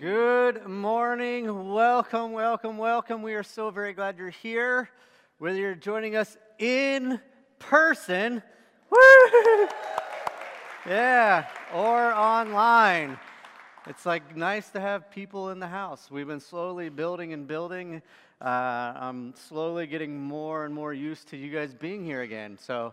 Good morning. Welcome, welcome, welcome. We are so very glad you're here. Whether you're joining us in person, woo, yeah, or online. It's like nice to have people in the house. We've been slowly building and building. I'm slowly getting more and more used to you guys being here again. So,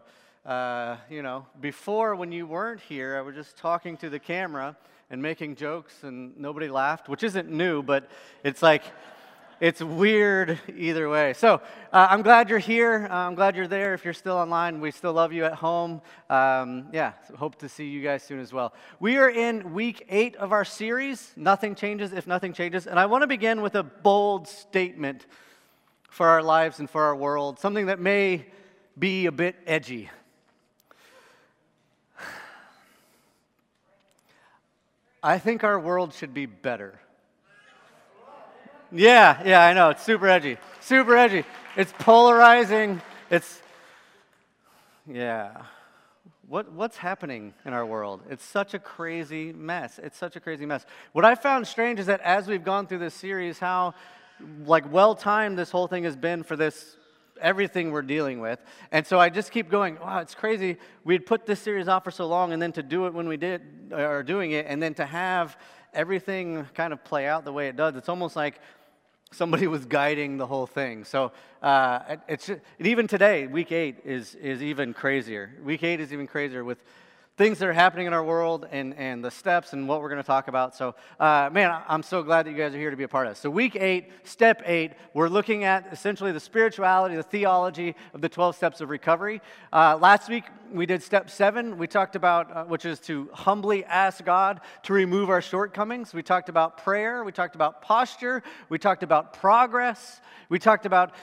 you know, before when you weren't here, I was just talking to the camera and making jokes, and nobody laughed, which isn't new, but it's like, it's weird either way. So I'm glad you're here. I'm glad you're there. If you're still online, we still love you at home. Yeah, so hope to see you guys soon as well. We are in week 8 of our series, Nothing Changes If Nothing Changes, and I want to begin with a bold statement for our lives and for our world, something that may be a bit edgy. I think our world should be better. Yeah, I know. It's super edgy. Super edgy. It's polarizing. It's, yeah. What's happening in our world? It's such a crazy mess. It's such a crazy mess. What I found strange is that as we've gone through this series, how, like, well-timed this whole thing has been for this, everything we're dealing with. And so I just keep going, wow, it's crazy. We'd put this series off for so long, and then to do it when we did, or doing it, and then to have everything kind of play out the way it does, it's almost like somebody was guiding the whole thing. So it's just, and even today, week 8 is even crazier. Week 8 is even crazier with things that are happening in our world and the steps and what we're going to talk about. So, man, I'm so glad that you guys are here to be a part of. So week 8, step 8, we're looking at essentially the spirituality, the theology of the 12 steps of recovery. Last week, we did step 7. We talked about, which is to humbly ask God to remove our shortcomings. We talked about prayer. We talked about posture. We talked about progress. We talked about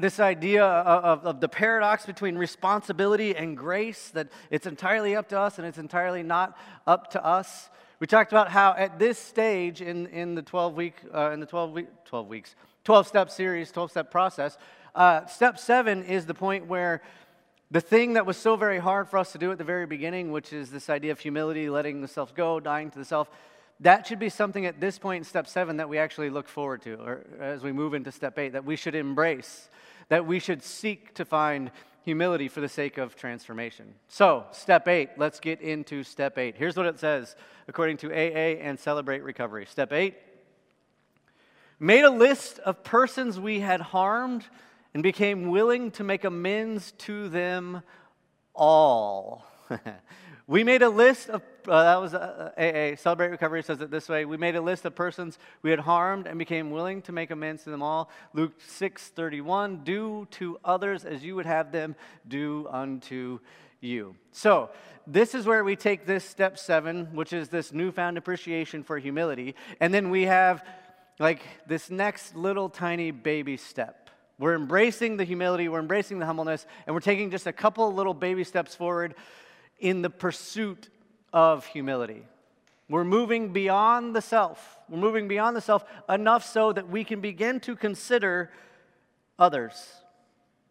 this idea of the paradox between responsibility and grace, that it's entirely up to us and it's entirely not up to us. We talked about how at this stage in the 12-step series, 12-step process, step 7 is the point where the thing that was so very hard for us to do at the very beginning, which is this idea of humility, letting the self go, dying to the self, that should be something at this point in step 7 that we actually look forward to, or as we move into step 8, that we should embrace, that we should seek to find humility for the sake of transformation. So, step 8, let's get into step 8. Here's what it says, according to AA and Celebrate Recovery. Step 8, made a list of persons we had harmed and became willing to make amends to them all. We made a list of, that was AA, Celebrate Recovery says it this way, we made a list of persons we had harmed and became willing to make amends to them all. Luke 6:31, do to others as you would have them do unto you. So, this is where we take this step 7, which is this newfound appreciation for humility, and then we have like this next little tiny baby step. We're embracing the humility, we're embracing the humbleness, and we're taking just a couple little baby steps forward in the pursuit of humility. We're moving beyond the self. We're moving beyond the self enough so that we can begin to consider others,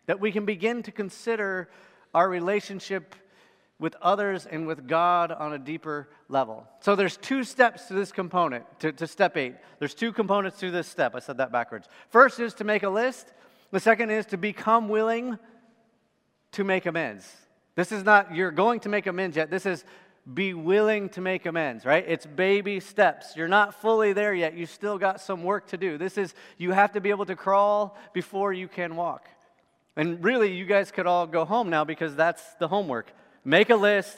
that we can begin to consider our relationship with others and with God on a deeper level. So there's 2 steps to this component, to step 8. There's 2 components to this step. I said that backwards. First is to make a list. The second is to become willing to make amends. This is not, you're going to make amends yet. This is be willing to make amends, right? It's baby steps. You're not fully there yet. You still got some work to do. This is, you have to be able to crawl before you can walk. And really, you guys could all go home now because that's the homework. Make a list,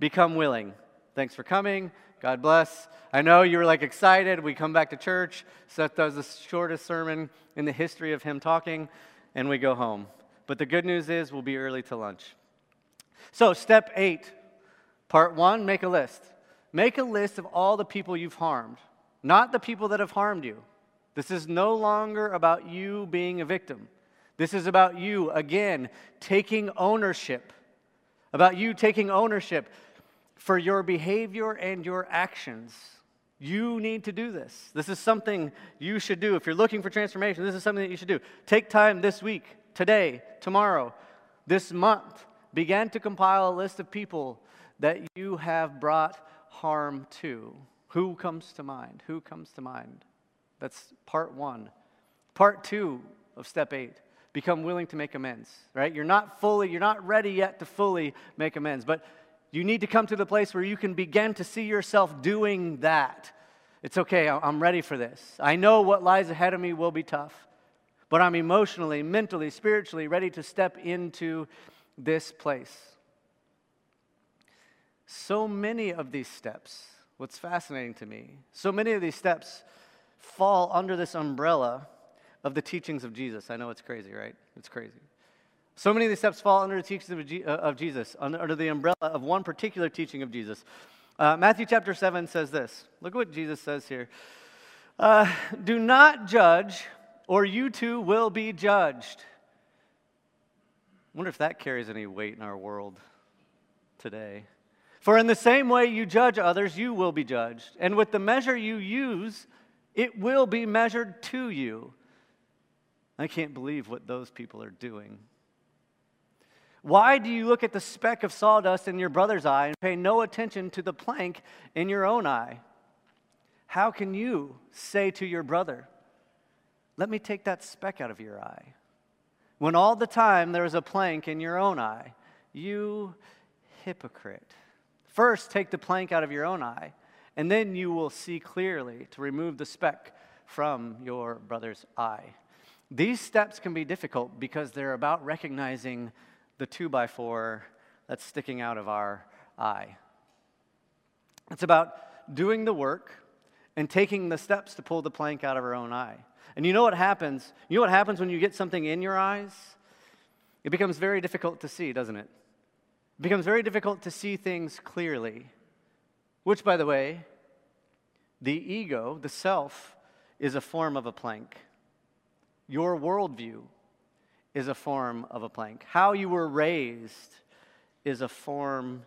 become willing. Thanks for coming. God bless. I know you were like excited. We come back to church. Seth does the shortest sermon in the history of him talking, and we go home. But the good news is we'll be early to lunch. So step 8, part 1, make a list. Make a list of all the people you've harmed, not the people that have harmed you. This is no longer about you being a victim. This is about you, again, taking ownership, about you taking ownership for your behavior and your actions. You need to do this. This is something you should do. If you're looking for transformation, this is something that you should do. Take time this week, today, tomorrow, this month, begin to compile a list of people that you have brought harm to. Who comes to mind? Who comes to mind? That's part one. Part two of step 8, become willing to make amends, right? You're not ready yet to fully make amends, but you need to come to the place where you can begin to see yourself doing that. It's okay, I'm ready for this. I know what lies ahead of me will be tough, but I'm emotionally, mentally, spiritually ready to step into this place. So many of these steps, what's fascinating to me, so many of these steps fall under this umbrella of the teachings of Jesus. I know it's crazy, right? It's crazy. So many of these steps fall under the teachings of Jesus, under the umbrella of one particular teaching of Jesus. Matthew chapter 7 says this. Look what Jesus says here. Do not judge, or you too will be judged. I wonder if that carries any weight in our world today. For in the same way you judge others, you will be judged. And with the measure you use, it will be measured to you. I can't believe what those people are doing. Why do you look at the speck of sawdust in your brother's eye and pay no attention to the plank in your own eye? How can you say to your brother, let me take that speck out of your eye, when all the time there is a plank in your own eye? You hypocrite. First, take the plank out of your own eye, and then you will see clearly to remove the speck from your brother's eye. These steps can be difficult because they're about recognizing the 2x4 that's sticking out of our eye. It's about doing the work and taking the steps to pull the plank out of our own eye. And you know what happens? You know what happens when you get something in your eyes? It becomes very difficult to see, doesn't it? It becomes very difficult to see things clearly, which, by the way, the ego, the self, is a form of a plank. Your worldview is a form of a plank. How you were raised is a form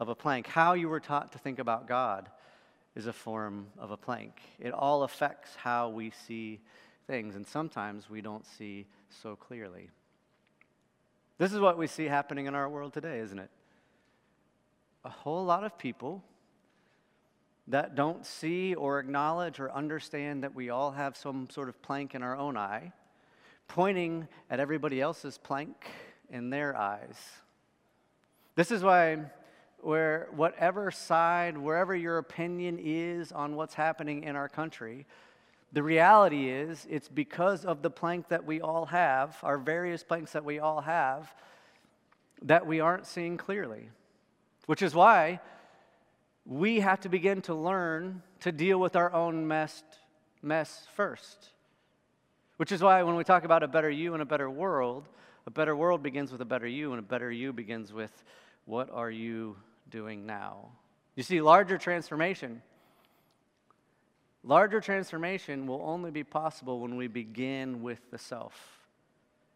of a plank. How you were taught to think about God is a form of a plank. It all affects how we see things, and sometimes we don't see so clearly. This is what we see happening in our world today, isn't it? A whole lot of people that don't see or acknowledge or understand that we all have some sort of plank in our own eye, pointing at everybody else's plank in their eyes. This is why, whatever side, wherever your opinion is on what's happening in our country, the reality is it's because of the plank that we all have, our various planks that we all have, that we aren't seeing clearly, which is why we have to begin to learn to deal with our own mess first, which is why when we talk about a better you and a better world begins with a better you, and a better you begins with what are you doing now? You see, larger transformation will only be possible when we begin with the self.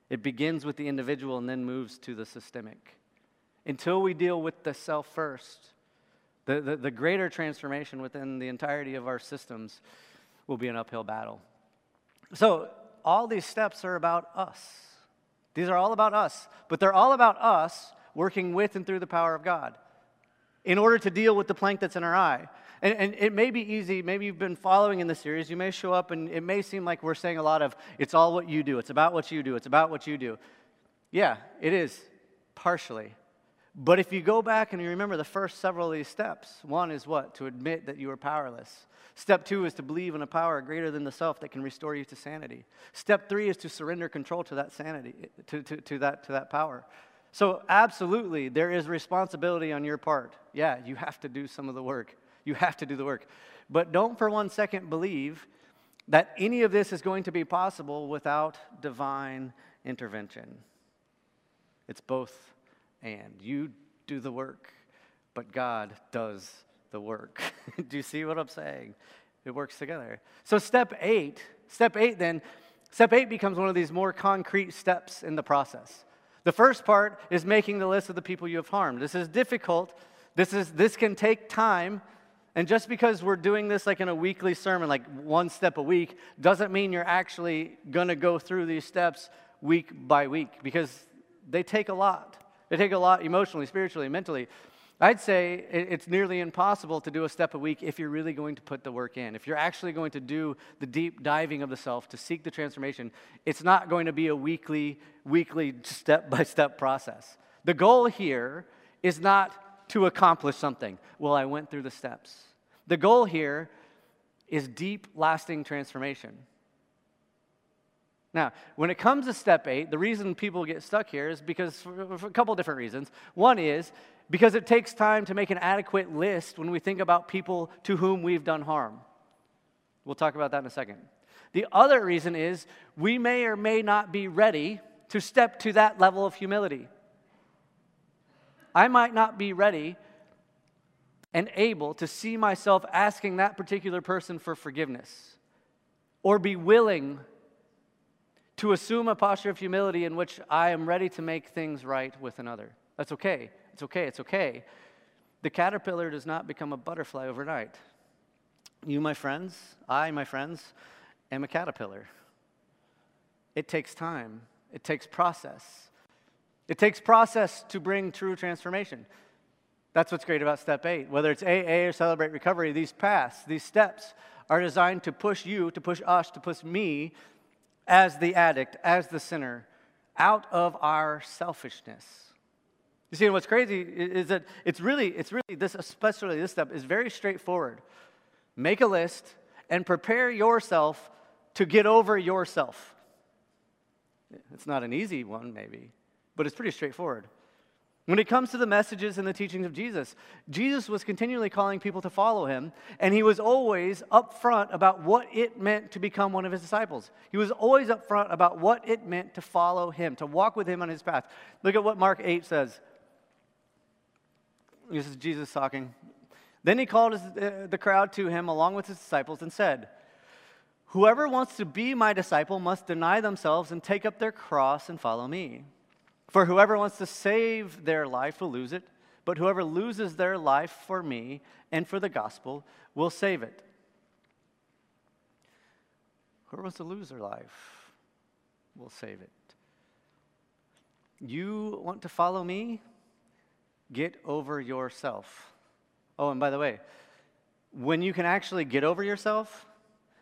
It begins with the individual and then moves to the systemic. Until we deal with the self first, the greater transformation within the entirety of our systems will be an uphill battle. So all these steps are about us. These are all about us, but they're all about us working with and through the power of God in order to deal with the plank that's in our eye. And it may be easy. Maybe you've been following in this series. You may show up and it may seem like we're saying a lot of, it's all what you do. It's about what you do. It's about what you do. Yeah, it is, partially. But if you go back and you remember the first several of these steps, one is what? To admit that you are powerless. Step 2 is to believe in a power greater than the self that can restore you to sanity. Step 3 is to surrender control to that sanity, to that power. So absolutely, there is responsibility on your part. Yeah, you have to do some of the work. You have to do the work. But don't for one second believe that any of this is going to be possible without divine intervention. It's both. And you do the work, but God does the work. Do you see what I'm saying? It works together. So step eight becomes one of these more concrete steps in the process. The first part is making the list of the people you have harmed. This is difficult. This can take time. And just because we're doing this like in a weekly sermon, like one step a week, doesn't mean you're actually going to go through these steps week by week because they take a lot. They take a lot emotionally, spiritually, mentally. I'd say it's nearly impossible to do a step a week if you're really going to put the work in. If you're actually going to do the deep diving of the self to seek the transformation, it's not going to be a weekly step-by-step process. The goal here is not to accomplish something. Well, I went through the steps. The goal here is deep, lasting transformation. Now, when it comes to step 8, the reason people get stuck here is because for a couple different reasons. One is because it takes time to make an adequate list when we think about people to whom we've done harm. We'll talk about that in a second. The other reason is we may or may not be ready to step to that level of humility. I might not be ready and able to see myself asking that particular person for forgiveness or be willing to assume a posture of humility in which I am ready to make things right with another. That's okay. It's okay, it's okay. The caterpillar does not become a butterfly overnight. You, my friends, I am a caterpillar. It takes time. It takes process. It takes process to bring true transformation. That's what's great about Step 8. Whether it's AA or Celebrate Recovery, these paths, these steps are designed to push you, to push us, to push me as the addict, as the sinner, out of our selfishness. You see, and what's crazy is that it's really this, especially this step, is very straightforward. Make a list and prepare yourself to get over yourself. It's not an easy one, maybe, but it's pretty straightforward. When it comes to the messages and the teachings of Jesus, Jesus was continually calling people to follow him, and he was always upfront about what it meant to become one of his disciples. He was always upfront about what it meant to follow him, to walk with him on his path. Look at what Mark 8 says. This is Jesus talking. Then he called the crowd to him along with his disciples and said, "Whoever wants to be my disciple must deny themselves and take up their cross and follow me. For whoever wants to save their life will lose it, but whoever loses their life for me and for the gospel will save it." Whoever wants to lose their life will save it. You want to follow me? Get over yourself. Oh, and by the way, when you can actually get over yourself,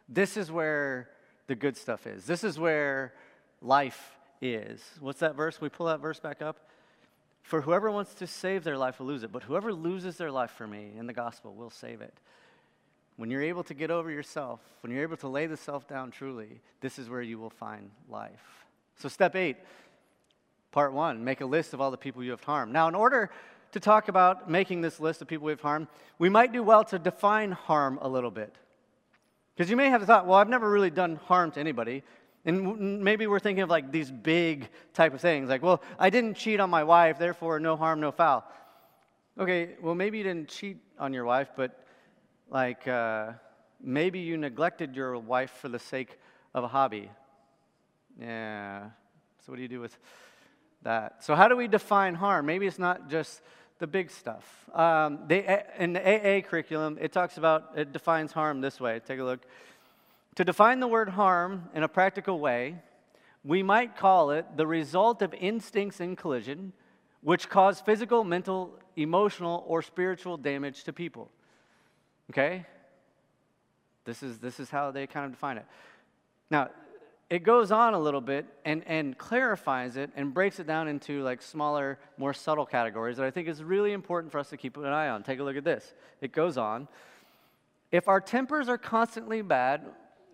this is where the good stuff is. This is where life is. What's that verse? We pull that verse back up. For whoever wants to save their life will lose it, but whoever loses their life for me in the gospel will save it. When you're able to get over yourself, when you're able to lay the self down truly, this is where you will find life. So step 8, part 1, make a list of all the people you have harmed. Now, in order to talk about making this list of people we've harmed, we might do well to define harm a little bit. Because you may have thought, well, I've never really done harm to anybody. And maybe we're thinking of like these big type of things. Like, well, I didn't cheat on my wife, therefore no harm, no foul. Okay, well, maybe you didn't cheat on your wife, but like maybe you neglected your wife for the sake of a hobby. Yeah, so what do you do with that? So how do we define harm? Maybe it's not just the big stuff. In the AA curriculum, it talks about, it defines harm this way. Take a look. To define the word harm in a practical way, we might call it the result of instincts in collision, which cause physical, mental, emotional, or spiritual damage to people. Okay? This is how they kind of define it. Now, it goes on a little bit and clarifies it and breaks it down into like smaller, more subtle categories that I think is really important for us to keep an eye on. Take a look at this. It goes on. If our tempers are constantly bad,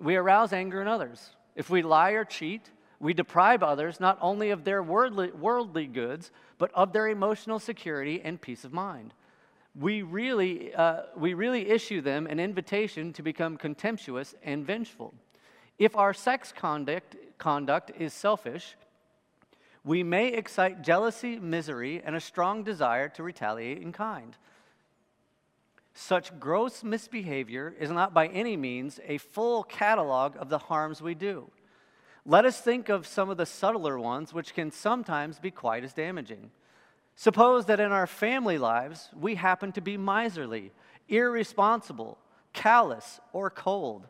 we arouse anger in others. If we lie or cheat, we deprive others not only of their worldly goods, but of their emotional security and peace of mind. We really issue them an invitation to become contemptuous and vengeful. If our sex conduct is selfish, we may excite jealousy, misery, and a strong desire to retaliate in kind. Such gross misbehavior is not by any means a full catalog of the harms we do. Let us think of some of the subtler ones, which can sometimes be quite as damaging. Suppose that in our family lives, we happen to be miserly, irresponsible, callous, or cold.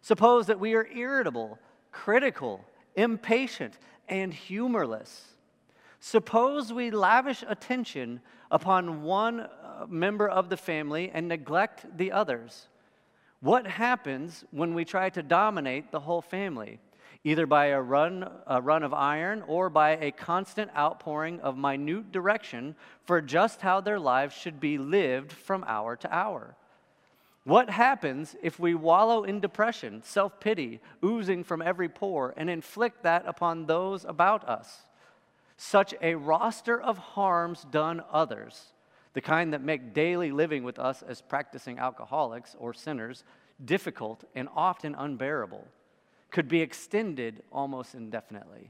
Suppose that we are irritable, critical, impatient, and humorless. Suppose we lavish attention upon one member of the family and neglect the others. What happens when we try to dominate the whole family, either by a run of iron or by a constant outpouring of minute direction for just how their lives should be lived from hour to hour? What happens if we wallow in depression, self-pity, oozing from every pore, and inflict that upon those about us? Such a roster of harms done others, the kind that make daily living with us as practicing alcoholics or sinners difficult and often unbearable, could be extended almost indefinitely.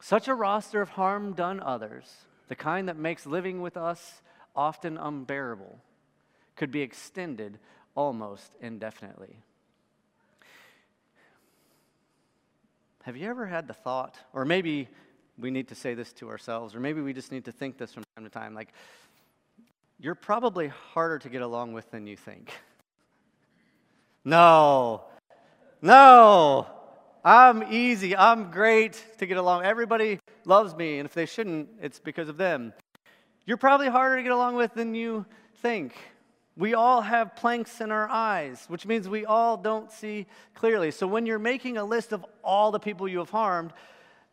Such a roster of harm done others, the kind that makes living with us often unbearable, could be extended almost indefinitely. Have you ever had the thought, or maybe we need to say this to ourselves, or maybe we just need to think this from time to time, like, you're probably harder to get along with than you think. No, I'm easy, I'm great to get along. Everybody loves me, and if they shouldn't, it's because of them. You're probably harder to get along with than you think. We all have planks in our eyes, which means we all don't see clearly. So when you're making a list of all the people you have harmed,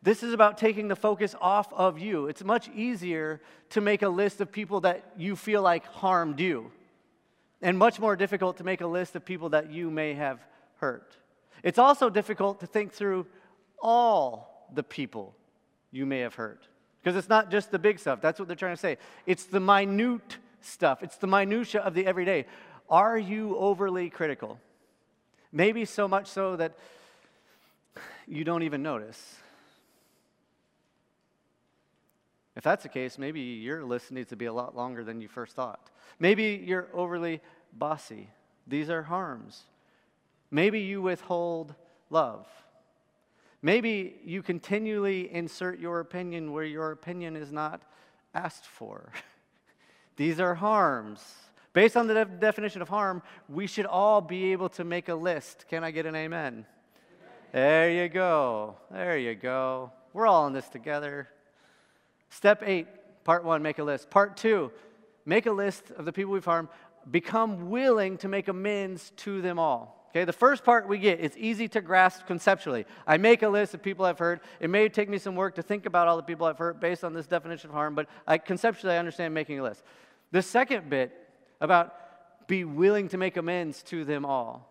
this is about taking the focus off of you. It's much easier to make a list of people that you feel like harmed you, and much more difficult to make a list of people that you may have hurt. It's also difficult to think through all the people you may have hurt, because it's not just the big stuff. That's what they're trying to say. It's the minute stuff. It's the minutia of the everyday. Are you overly critical? Maybe so much so that you don't even notice. If that's the case, maybe your list needs to be a lot longer than you first thought. Maybe you're overly bossy. These are harms. Maybe you withhold love. Maybe you continually insert your opinion where your opinion is not asked for. These are harms. Based on the definition of harm, we should all be able to make a list. Can I get an amen? There you go. There you go. We're all in this together. Step 8, part 1, make a list. Part 2, make a list of the people we've harmed. Become willing to make amends to them all. Okay, the first part we get, it's easy to grasp conceptually. I make a list of people I've hurt. It may take me some work to think about all the people I've hurt based on this definition of harm, but conceptually I understand making a list. The second bit about be willing to make amends to them all.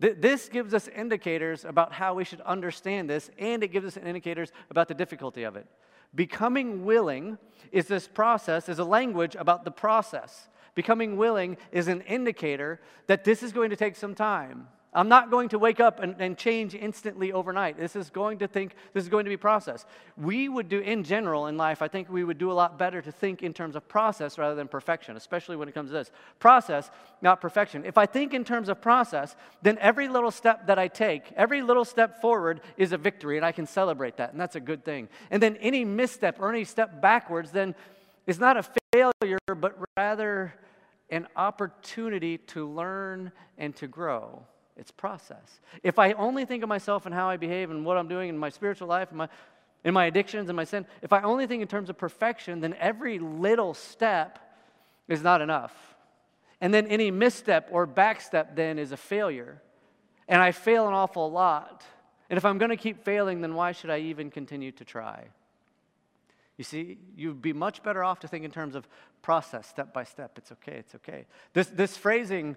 This gives us indicators about how we should understand this, and it gives us indicators about the difficulty of it. Becoming willing is this process, is a language about the process. Becoming willing is an indicator that this is going to take some time. I'm not going to wake up and change instantly overnight. This is going to be process. We would do, in general in life, I think we would do a lot better to think in terms of process rather than perfection, especially when it comes to this. Process, not perfection. If I think in terms of process, then every little step that I take, every little step forward is a victory, and I can celebrate that, and that's a good thing. And then any misstep or any step backwards, then it's not a failure, but rather an opportunity to learn and to grow. It's process. If I only think of myself and how I behave and what I'm doing in my spiritual life, in my addictions and my sin, if I only think in terms of perfection, then every little step is not enough. And then any misstep or backstep then is a failure. And I fail an awful lot. And if I'm going to keep failing, then why should I even continue to try? You see, you'd be much better off to think in terms of process, step by step. It's okay, it's okay. This phrasing,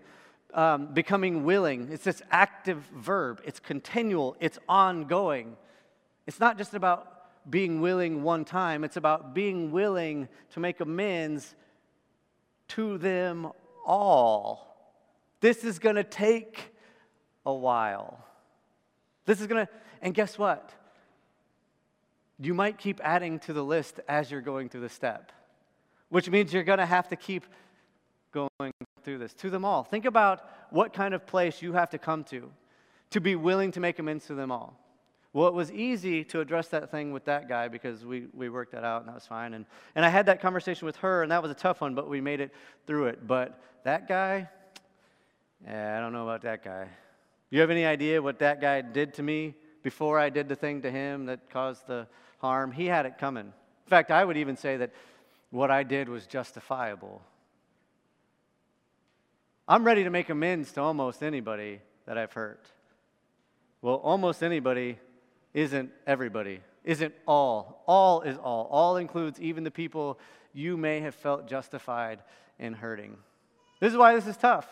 becoming willing, it's this active verb. It's continual. It's ongoing. It's not just about being willing one time. It's about being willing to make amends to them all. This is going to take a while. And guess what? You might keep adding to the list as you're going through the step, which means you're going to have to keep going through this, to them all. Think about what kind of place you have to come to be willing to make amends to them all. Well, it was easy to address that thing with that guy because we worked that out, and that was fine. And I had that conversation with her, and that was a tough one, but we made it through it. But that guy, yeah, I don't know about that guy. You have any idea what that guy did to me before I did the thing to him that caused the harm? He had it coming. In fact, I would even say that what I did was justifiable. I'm ready to make amends to almost anybody that I've hurt. Well, almost anybody isn't everybody, isn't all. All is all. All includes even the people you may have felt justified in hurting. This is why this is tough.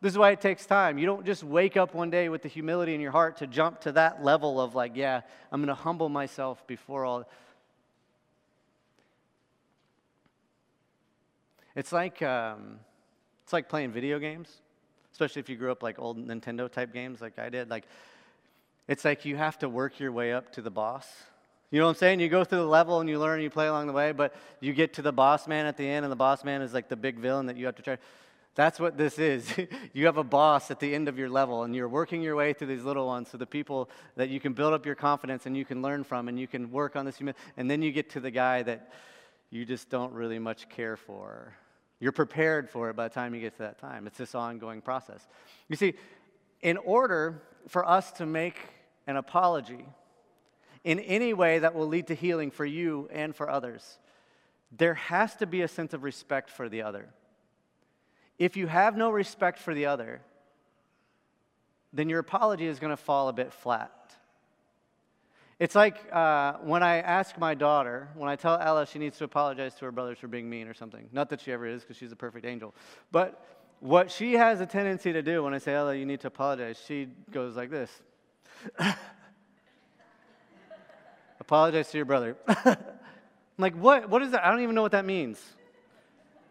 This is why it takes time. You don't just wake up one day with the humility in your heart to jump to that level of like, yeah, I'm going to humble myself before all. It's like playing video games, especially if you grew up like old Nintendo type games like I did. Like, it's like you have to work your way up to the boss. You know what I'm saying? You go through the level and you learn and you play along the way, but you get to the boss man at the end, and the boss man is like the big villain that you have to try. That's what this is. You have a boss at the end of your level, and you're working your way through these little ones, so the people that you can build up your confidence and you can learn from and you can work on this humility, and then you get to the guy that you just don't really much care for. You're prepared for it by the time you get to that time. It's this ongoing process. You see, in order for us to make an apology in any way that will lead to healing for you and for others, there has to be a sense of respect for the other. If you have no respect for the other, then your apology is going to fall a bit flat. It's like when I ask my daughter, when I tell Ella she needs to apologize to her brothers for being mean or something. Not that she ever is, because she's a perfect angel. But what she has a tendency to do when I say, Ella, you need to apologize, she goes like this. Apologize to your brother. I'm like, what? What is that? I don't even know what that means.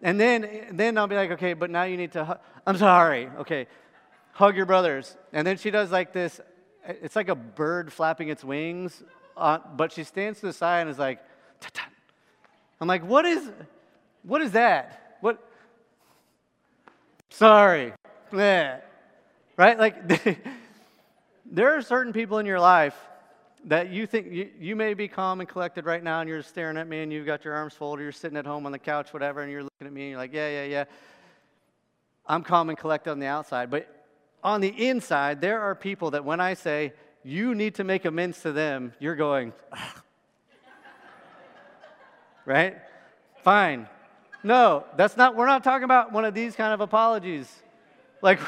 And then I'll be like, okay, but now you need to, I'm sorry, okay, hug your brothers. And then she does like this, it's like a bird flapping its wings, but she stands to the side and is like, ta-ta. I'm like, what is that? What? Sorry. Bleh. Right? Like, there are certain people in your life that you think, you may be calm and collected right now, and you're staring at me, and you've got your arms folded, you're sitting at home on the couch, whatever, and you're looking at me, and you're like, yeah. I'm calm and collected on the outside. But on the inside, there are people that when I say, you need to make amends to them, you're going, right? Fine. No, that's not, we're not talking about one of these kind of apologies. Like,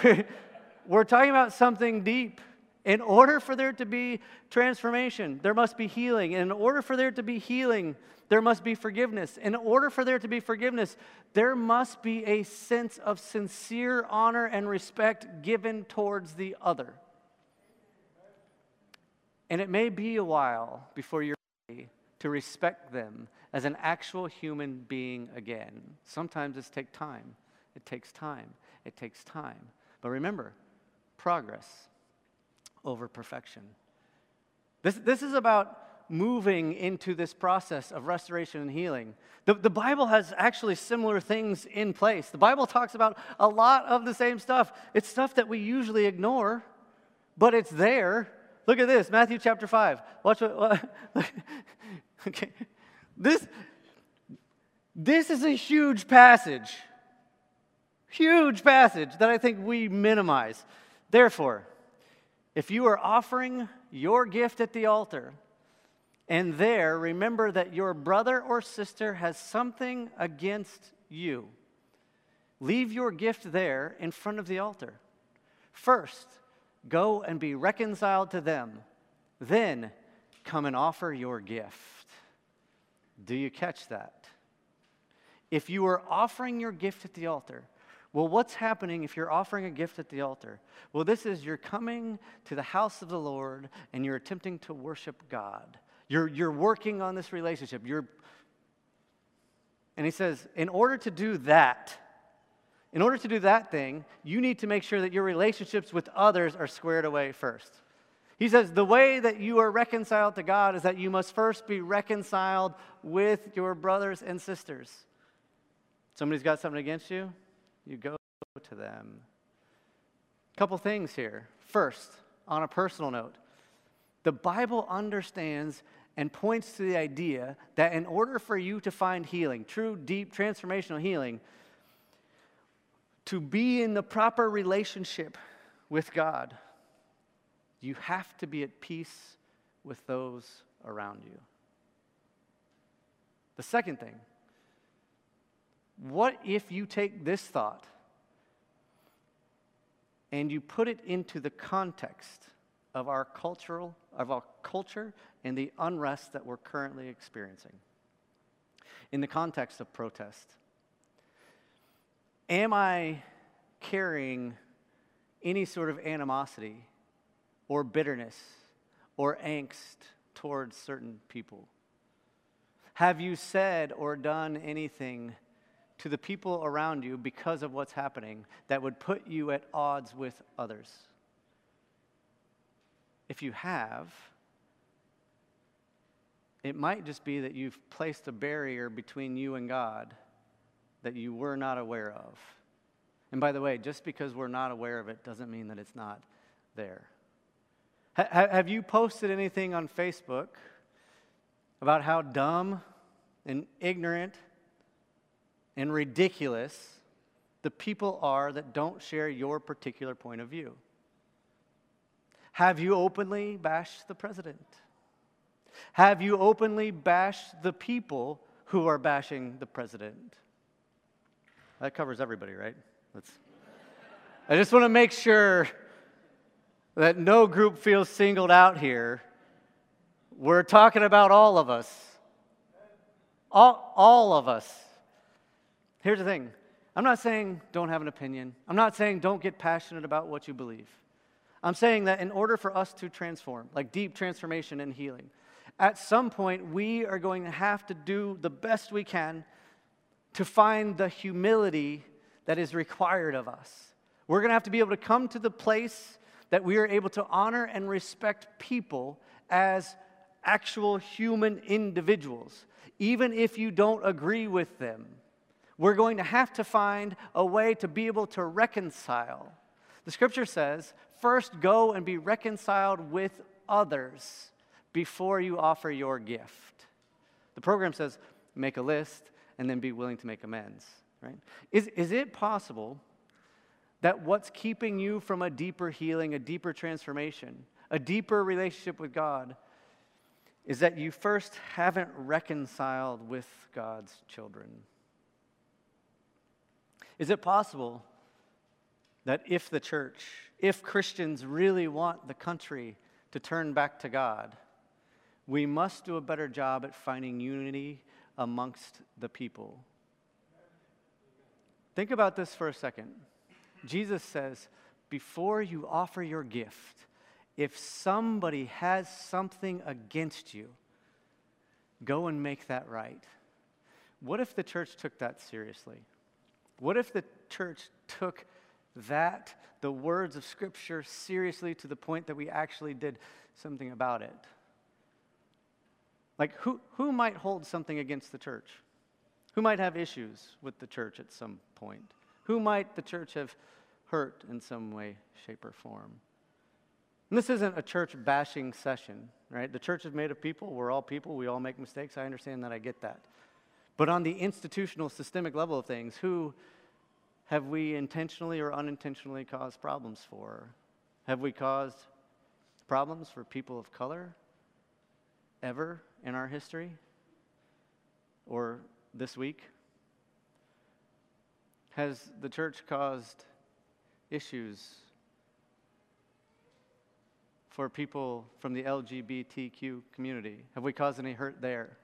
we're talking about something deep. In order for there to be transformation, there must be healing. And in order for there to be healing, there must be forgiveness. In order for there to be forgiveness, there must be a sense of sincere honor and respect given towards the other. And it may be a while before you're ready to respect them as an actual human being again. Sometimes this takes time. It takes time. It takes time. But remember, progress over perfection. This is about moving into this process of restoration and healing. The Bible has actually similar things in place. The Bible talks about a lot of the same stuff. It's stuff that we usually ignore, but it's there. Look at this, Matthew chapter 5. Watch what okay. This is a huge passage. Huge passage that I think we minimize. Therefore, if you are offering your gift at the altar, and there remember that your brother or sister has something against you, leave your gift there in front of the altar. First, go and be reconciled to them. Then, come and offer your gift. Do you catch that? If you are offering your gift at the altar, well, what's happening if you're offering a gift at the altar? Well, this is you're coming to the house of the Lord and you're attempting to worship God. You're working on this relationship. And he says, in order to do that thing, you need to make sure that your relationships with others are squared away first. He says the way that you are reconciled to God is that you must first be reconciled with your brothers and sisters. Somebody's got something against you? You go to them. A couple things here. First, on a personal note, the Bible understands and points to the idea that in order for you to find healing, true, deep, transformational healing, to be in the proper relationship with God, you have to be at peace with those around you. The second thing, what if you take this thought and you put it into the context of our culture and the unrest that we're currently experiencing. In the context of protest, am I carrying any sort of animosity or bitterness or angst towards certain people? Have you said or done anything to the people around you because of what's happening that would put you at odds with others? If you have, it might just be that you've placed a barrier between you and God that you were not aware of. And by the way, just because we're not aware of it doesn't mean that it's not there. Have you posted anything on Facebook about how dumb and ignorant and ridiculous the people are that don't share your particular point of view? Have you openly bashed the president? Have you openly bashed the people who are bashing the president? That covers everybody, right? I just want to make sure that no group feels singled out here. We're talking about all of us. All of us. Here's the thing. I'm not saying don't have an opinion. I'm not saying don't get passionate about what you believe. I'm saying that in order for us to transform, like deep transformation and healing, at some point we are going to have to do the best we can to find the humility that is required of us. We're going to have to be able to come to the place that we are able to honor and respect people as actual human individuals, even if you don't agree with them. We're going to have to find a way to be able to reconcile. The scripture says, first go and be reconciled with others before you offer your gift. The program says, make a list and then be willing to make amends. Right? Is it possible that what's keeping you from a deeper healing, a deeper transformation, a deeper relationship with God, is that you first haven't reconciled with God's children? Is it possible that if the church, if Christians really want the country to turn back to God, we must do a better job at finding unity amongst the people? Think about this for a second. Jesus says, before you offer your gift, if somebody has something against you, go and make that right. What if the church took that seriously? What if the church took that, the words of Scripture, seriously to the point that we actually did something about it? Like, who might hold something against the church? Who might have issues with the church at some point? Who might the church have hurt in some way, shape, or form? And this isn't a church bashing session, right? The church is made of people. We're all people. We all make mistakes. I understand that. I get that. But on the institutional, systemic level of things, who have we intentionally or unintentionally caused problems for? Have we caused problems for people of color ever in our history or this week? Has the church caused issues for people from the LGBTQ community? Have we caused any hurt there?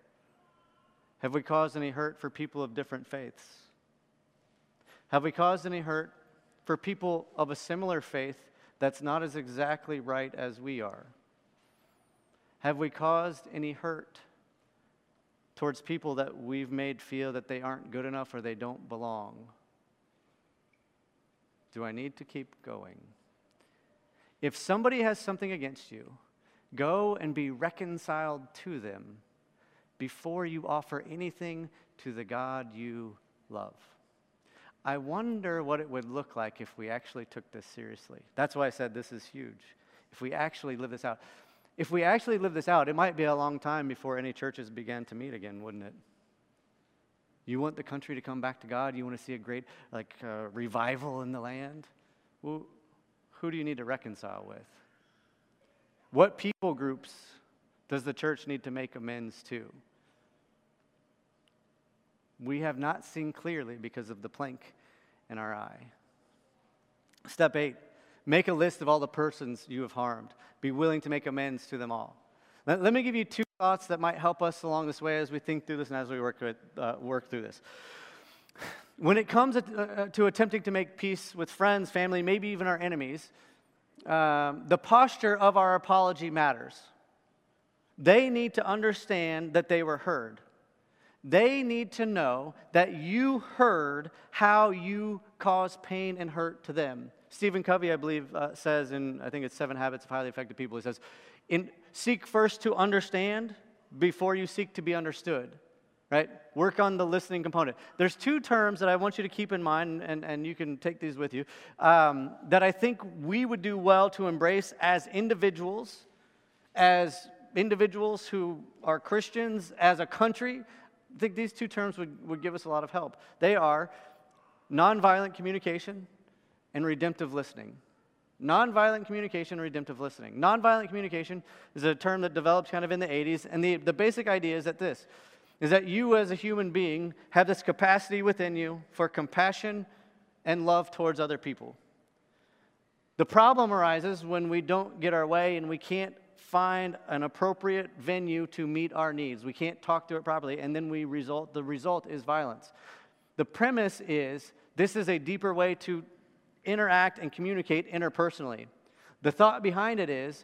Have we caused any hurt for people of different faiths? Have we caused any hurt for people of a similar faith that's not as exactly right as we are? Have we caused any hurt towards people that we've made feel that they aren't good enough or they don't belong? Do I need to keep going? If somebody has something against you, go and be reconciled to them before you offer anything to the God you love. I wonder what it would look like if we actually took this seriously. That's why I said this is huge. If we actually live this out. If we actually live this out, it might be a long time before any churches began to meet again, wouldn't it? You want the country to come back to God? You want to see a great revival in the land? Well, who do you need to reconcile with? What people groups does the church need to make amends to? We have not seen clearly because of the plank in our eye. Step 8, Make a list of all the persons you have harmed. Be willing to make amends to them all. Let me give you two thoughts that might help us along this way as we think through this and as we work through this. When it comes to attempting to make peace with friends, family, maybe even our enemies, the posture of our apology matters. They need to understand that they were heard. They need to know that you heard how you caused pain and hurt to them. Stephen Covey, I believe, says in, I think it's 7 Habits of Highly Effective People, he says, seek first to understand before you seek to be understood. Right? Work on the listening component. There's two terms that I want you to keep in mind, and you can take these with you, that I think we would do well to embrace as individuals who are Christians, as a country. I think these two terms would give us a lot of help. They are nonviolent communication and redemptive listening. Nonviolent communication and redemptive listening. Nonviolent communication is a term that developed kind of in the 80s, and the basic idea is that this. Is that you as a human being have this capacity within you for compassion and love towards other people. The problem arises when we don't get our way and we can't find an appropriate venue to meet our needs. We can't talk to it properly, and then the result is violence. The premise is this is a deeper way to interact and communicate interpersonally. The thought behind it is,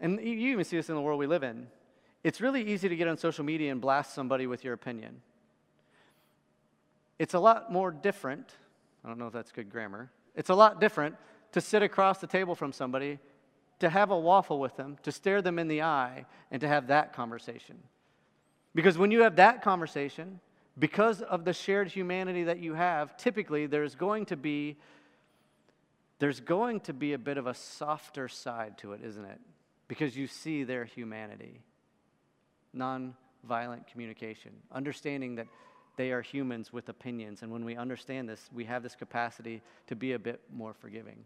and you even see this in the world we live in, it's really easy to get on social media and blast somebody with your opinion. It's a lot more different, I don't know if that's good grammar, it's a lot different to sit across the table from somebody, to have a waffle with them, to stare them in the eye, and to have that conversation. Because when you have that conversation, because of the shared humanity that you have, typically there's going to be a bit of a softer side to it, isn't it? Because you see their humanity. Non-violent communication, understanding that they are humans with opinions, and when we understand this, we have this capacity to be a bit more forgiving.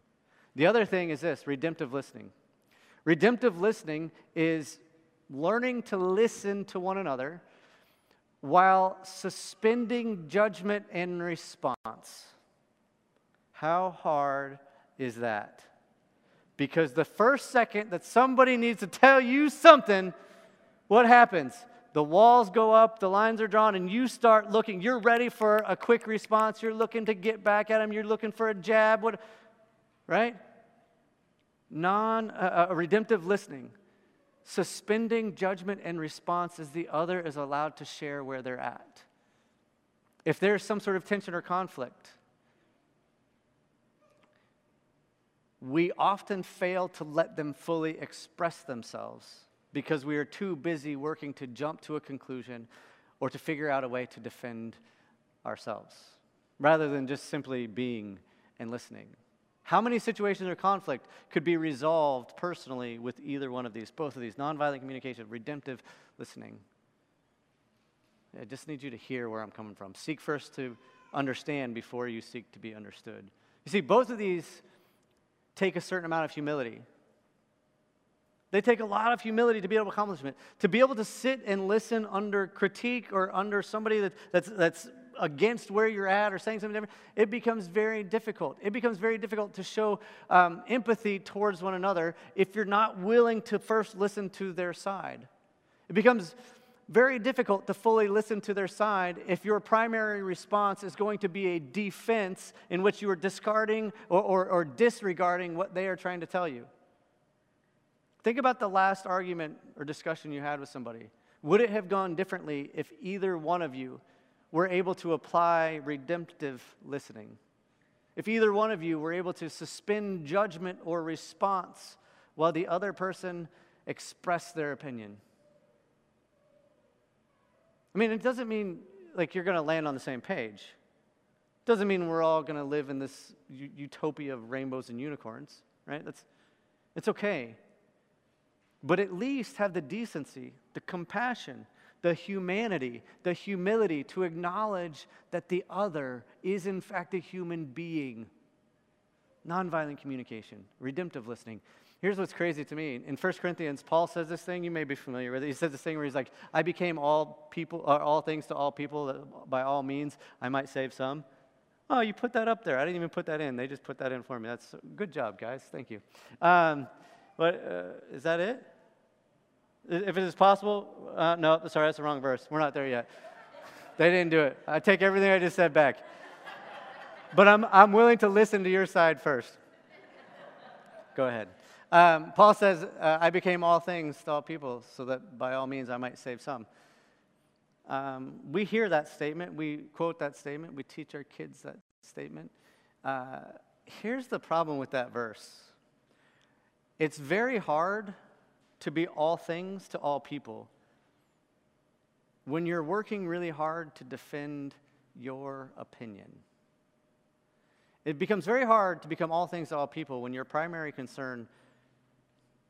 The other thing is this, redemptive listening. Redemptive listening is learning to listen to one another while suspending judgment and response. How hard is that? Because the first second that somebody needs to tell you something, what happens? The walls go up, the lines are drawn, and you start looking. You're ready for a quick response. You're looking to get back at them. You're looking for a jab. What, right? Redemptive listening. Suspending judgment and response as the other is allowed to share where they're at. If there's some sort of tension or conflict, we often fail to let them fully express themselves, because we are too busy working to jump to a conclusion or to figure out a way to defend ourselves, rather than just simply being and listening. How many situations or conflict could be resolved personally with either one of these, both of these, nonviolent communication, redemptive listening? I just need you to hear where I'm coming from. Seek first to understand before you seek to be understood. You see, both of these take a certain amount of humility. They take a lot of humility to be able to accomplish it. To be able to sit and listen under critique or under somebody that's against where you're at or saying something different, it becomes very difficult. It becomes very difficult to show empathy towards one another if you're not willing to first listen to their side. It becomes very difficult to fully listen to their side if your primary response is going to be a defense in which you are discarding or disregarding what they are trying to tell you. Think about the last argument or discussion you had with somebody. Would it have gone differently if either one of you were able to apply redemptive listening? If either one of you were able to suspend judgment or response while the other person expressed their opinion? I mean, it doesn't mean like you're going to land on the same page. It doesn't mean we're all going to live in this utopia of rainbows and unicorns, right? It's okay. But at least have the decency, the compassion, the humanity, the humility to acknowledge that the other is in fact a human being. Nonviolent communication, redemptive listening. Here's what's crazy to me. In 1 Corinthians, Paul says this thing, you may be familiar with it. He says this thing where he's like, I became all people, or all things to all people, that by all means I might save some. Oh, you put that up there. I didn't even put that in. They just put that in for me. That's good job, guys. Thank you. Is that it? If it is possible, no, sorry, that's the wrong verse. We're not there yet. They didn't do it. I take everything I just said back. But I'm willing to listen to your side first. Go ahead. Paul says, I became all things to all people so that by all means I might save some. We hear that statement. We quote that statement. We teach our kids that statement. Here's the problem with that verse. It's very hard to be all things to all people when you're working really hard to defend your opinion. It becomes very hard to become all things to all people when your primary concern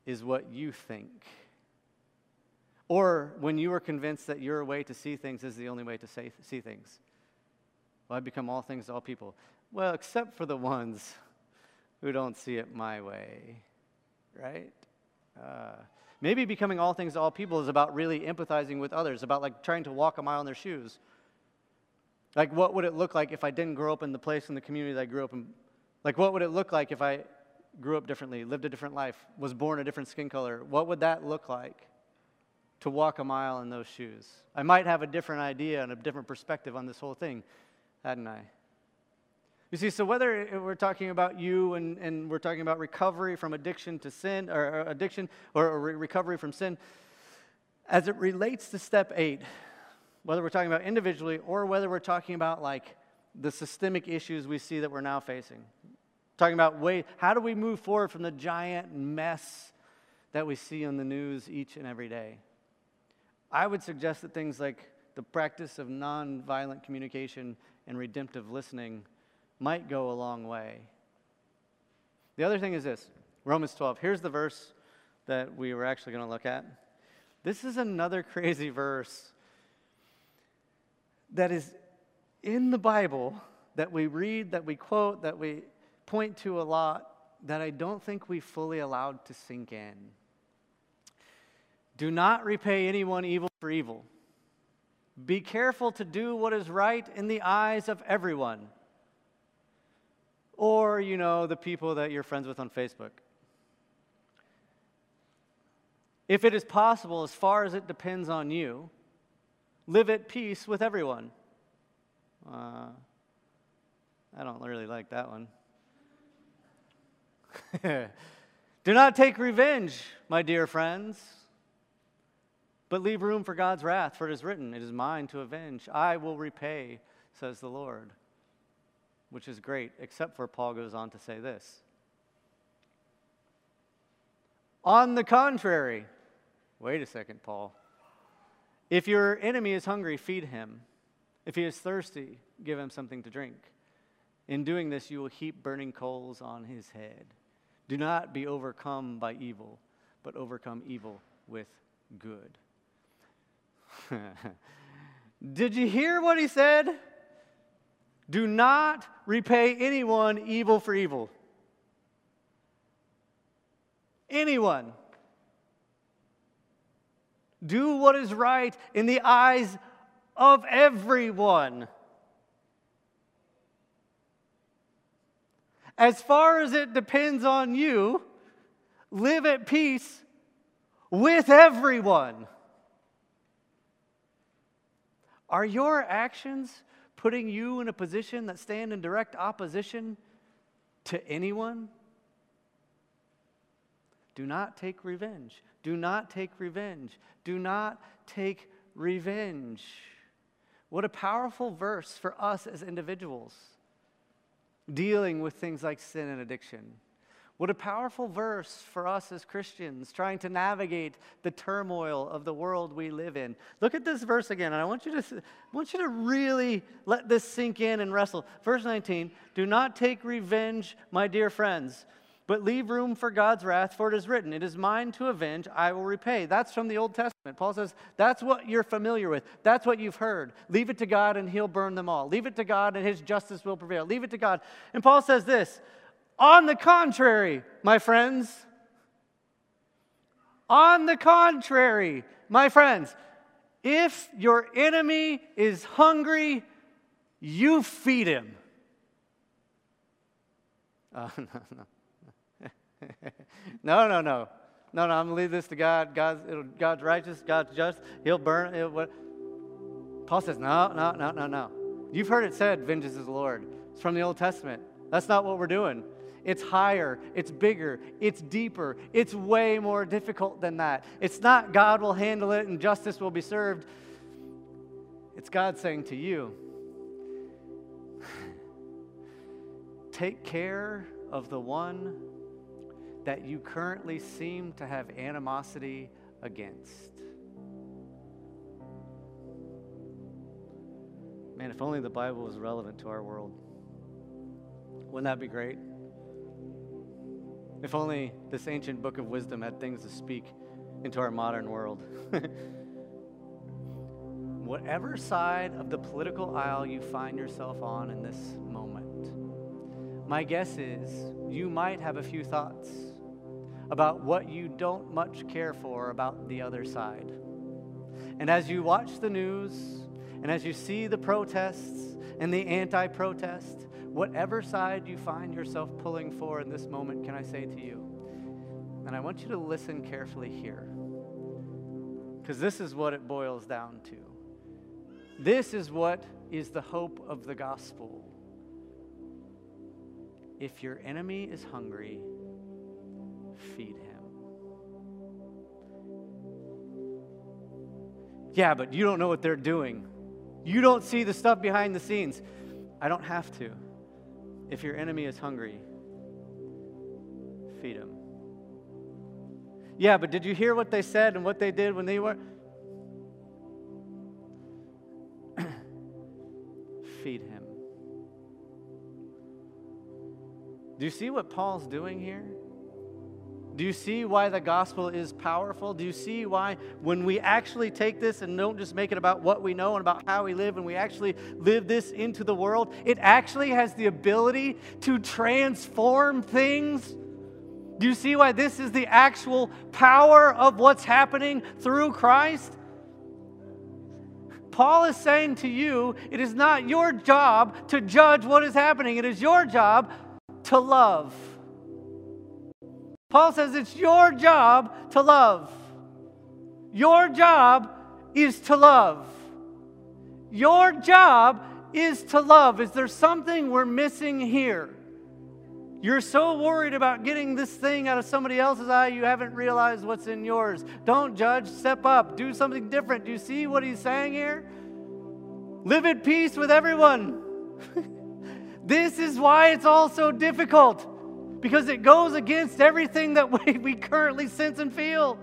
is what you think, or when you are convinced that your way to see things is the only way to see things. Well, I become all things to all people. Well, except for the ones who don't see it my way, right? Maybe becoming all things to all people is about really empathizing with others, about like trying to walk a mile in their shoes. Like, what would it look like if I didn't grow up in the place and the community that I grew up in? Like, what would it look like if I grew up differently, lived a different life, was born a different skin color? What would that look like to walk a mile in those shoes? I might have a different idea and a different perspective on this whole thing, hadn't I? You see, so whether we're talking about you and we're talking about recovery from addiction to sin, or addiction, or recovery from sin, as it relates to step 8, whether we're talking about individually or whether we're talking about like the systemic issues we see that we're now facing. Talking about how do we move forward from the giant mess that we see on the news each and every day? I would suggest that things like the practice of nonviolent communication and redemptive listening might go a long way. The other thing is this, Romans 12. Here's the verse that we were actually going to look at. This is another crazy verse that is in the Bible, that we read, that we quote, that we point to a lot, that I don't think we fully allowed to sink in. Do not repay anyone evil for evil. Be careful to do what is right in the eyes of everyone. Or, you know, the people that you're friends with on Facebook. If it is possible, as far as it depends on you, live at peace with everyone. I don't really like that one. Do not take revenge, my dear friends, but leave room for God's wrath, for it is written, it is mine to avenge. I will repay, says the Lord, which is great, except for Paul goes on to say this. On the contrary, wait a second, Paul. If your enemy is hungry, feed him. If he is thirsty, give him something to drink. In doing this, you will heap burning coals on his head. Do not be overcome by evil, but overcome evil with good. Did you hear what he said? Do not repay anyone evil for evil. Anyone. Do what is right in the eyes of everyone. As far as it depends on you, live at peace with everyone. Are your actions putting you in a position that stand in direct opposition to anyone? Do not take revenge. Do not take revenge. Do not take revenge. What a powerful verse for us as individuals dealing with things like sin and addiction. What a powerful verse for us as Christians trying to navigate the turmoil of the world we live in. Look at this verse again, and I want you to really let this sink in and wrestle. Verse 19, do not take revenge, my dear friends, but leave room for God's wrath, for it is written, it is mine to avenge, I will repay. That's from the Old Testament. Paul says, that's what you're familiar with. That's what you've heard. Leave it to God and he'll burn them all. Leave it to God and his justice will prevail. Leave it to God. And Paul says this, on the contrary, my friends. On the contrary, my friends. If your enemy is hungry, you feed him. No, I'm going to leave this to God. God's righteous. God's just. He'll burn. Paul says, no. You've heard it said, vengeance is the Lord. It's from the Old Testament. That's not what we're doing. It's higher, it's bigger, it's deeper, it's way more difficult than that. It's not God will handle it and justice will be served. It's God saying to you, take care of the one that you currently seem to have animosity against. Man, if only the Bible was relevant to our world. Wouldn't that be great? If only this ancient book of wisdom had things to speak into our modern world. Whatever side of the political aisle you find yourself on in this moment, my guess is you might have a few thoughts about what you don't much care for about the other side. And as you watch the news, and as you see the protests and the anti-protest, whatever side you find yourself pulling for in this moment, can I say to you, and I want you to listen carefully here, because this is what it boils down to. This is what is the hope of the gospel. If your enemy is hungry, feed him. Yeah, but you don't know what they're doing. You don't see the stuff behind the scenes. I don't have to. If your enemy is hungry, feed him. Yeah, but did you hear what they said and what they did when they were? Feed him. Do you see what Paul's doing here? Do you see why the gospel is powerful? Do you see why when we actually take this and don't just make it about what we know and about how we live, and we actually live this into the world, it actually has the ability to transform things? Do you see why this is the actual power of what's happening through Christ? Paul is saying to you, it is not your job to judge what is happening. It is your job to love. Paul says it's your job to love. Your job is to love. Your job is to love. Is there something we're missing here? You're so worried about getting this thing out of somebody else's eye, you haven't realized what's in yours. Don't judge. Step up. Do something different. Do you see what he's saying here? Live at peace with everyone. This is why it's all so difficult. Because it goes against everything that we currently sense and feel.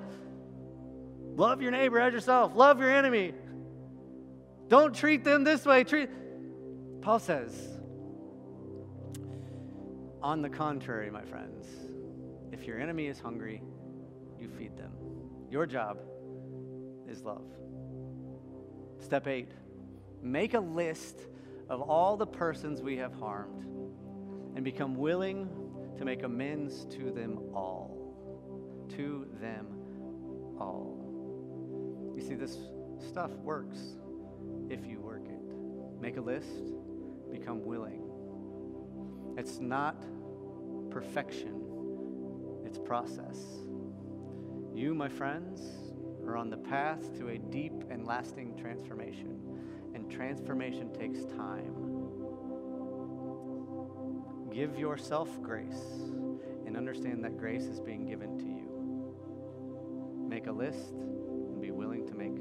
Love your neighbor as yourself. Love your enemy. Don't treat them this way. Paul says, on the contrary, my friends, if your enemy is hungry, you feed them. Your job is love. Step 8, make a list of all the persons we have harmed and become willing to make amends to them all. To them all. You see, this stuff works if you work it. Make a list, become willing. It's not perfection, it's process. You, my friends, are on the path to a deep and lasting transformation, and transformation takes time. Give yourself grace and understand that grace is being given to you. Make a list and be willing to make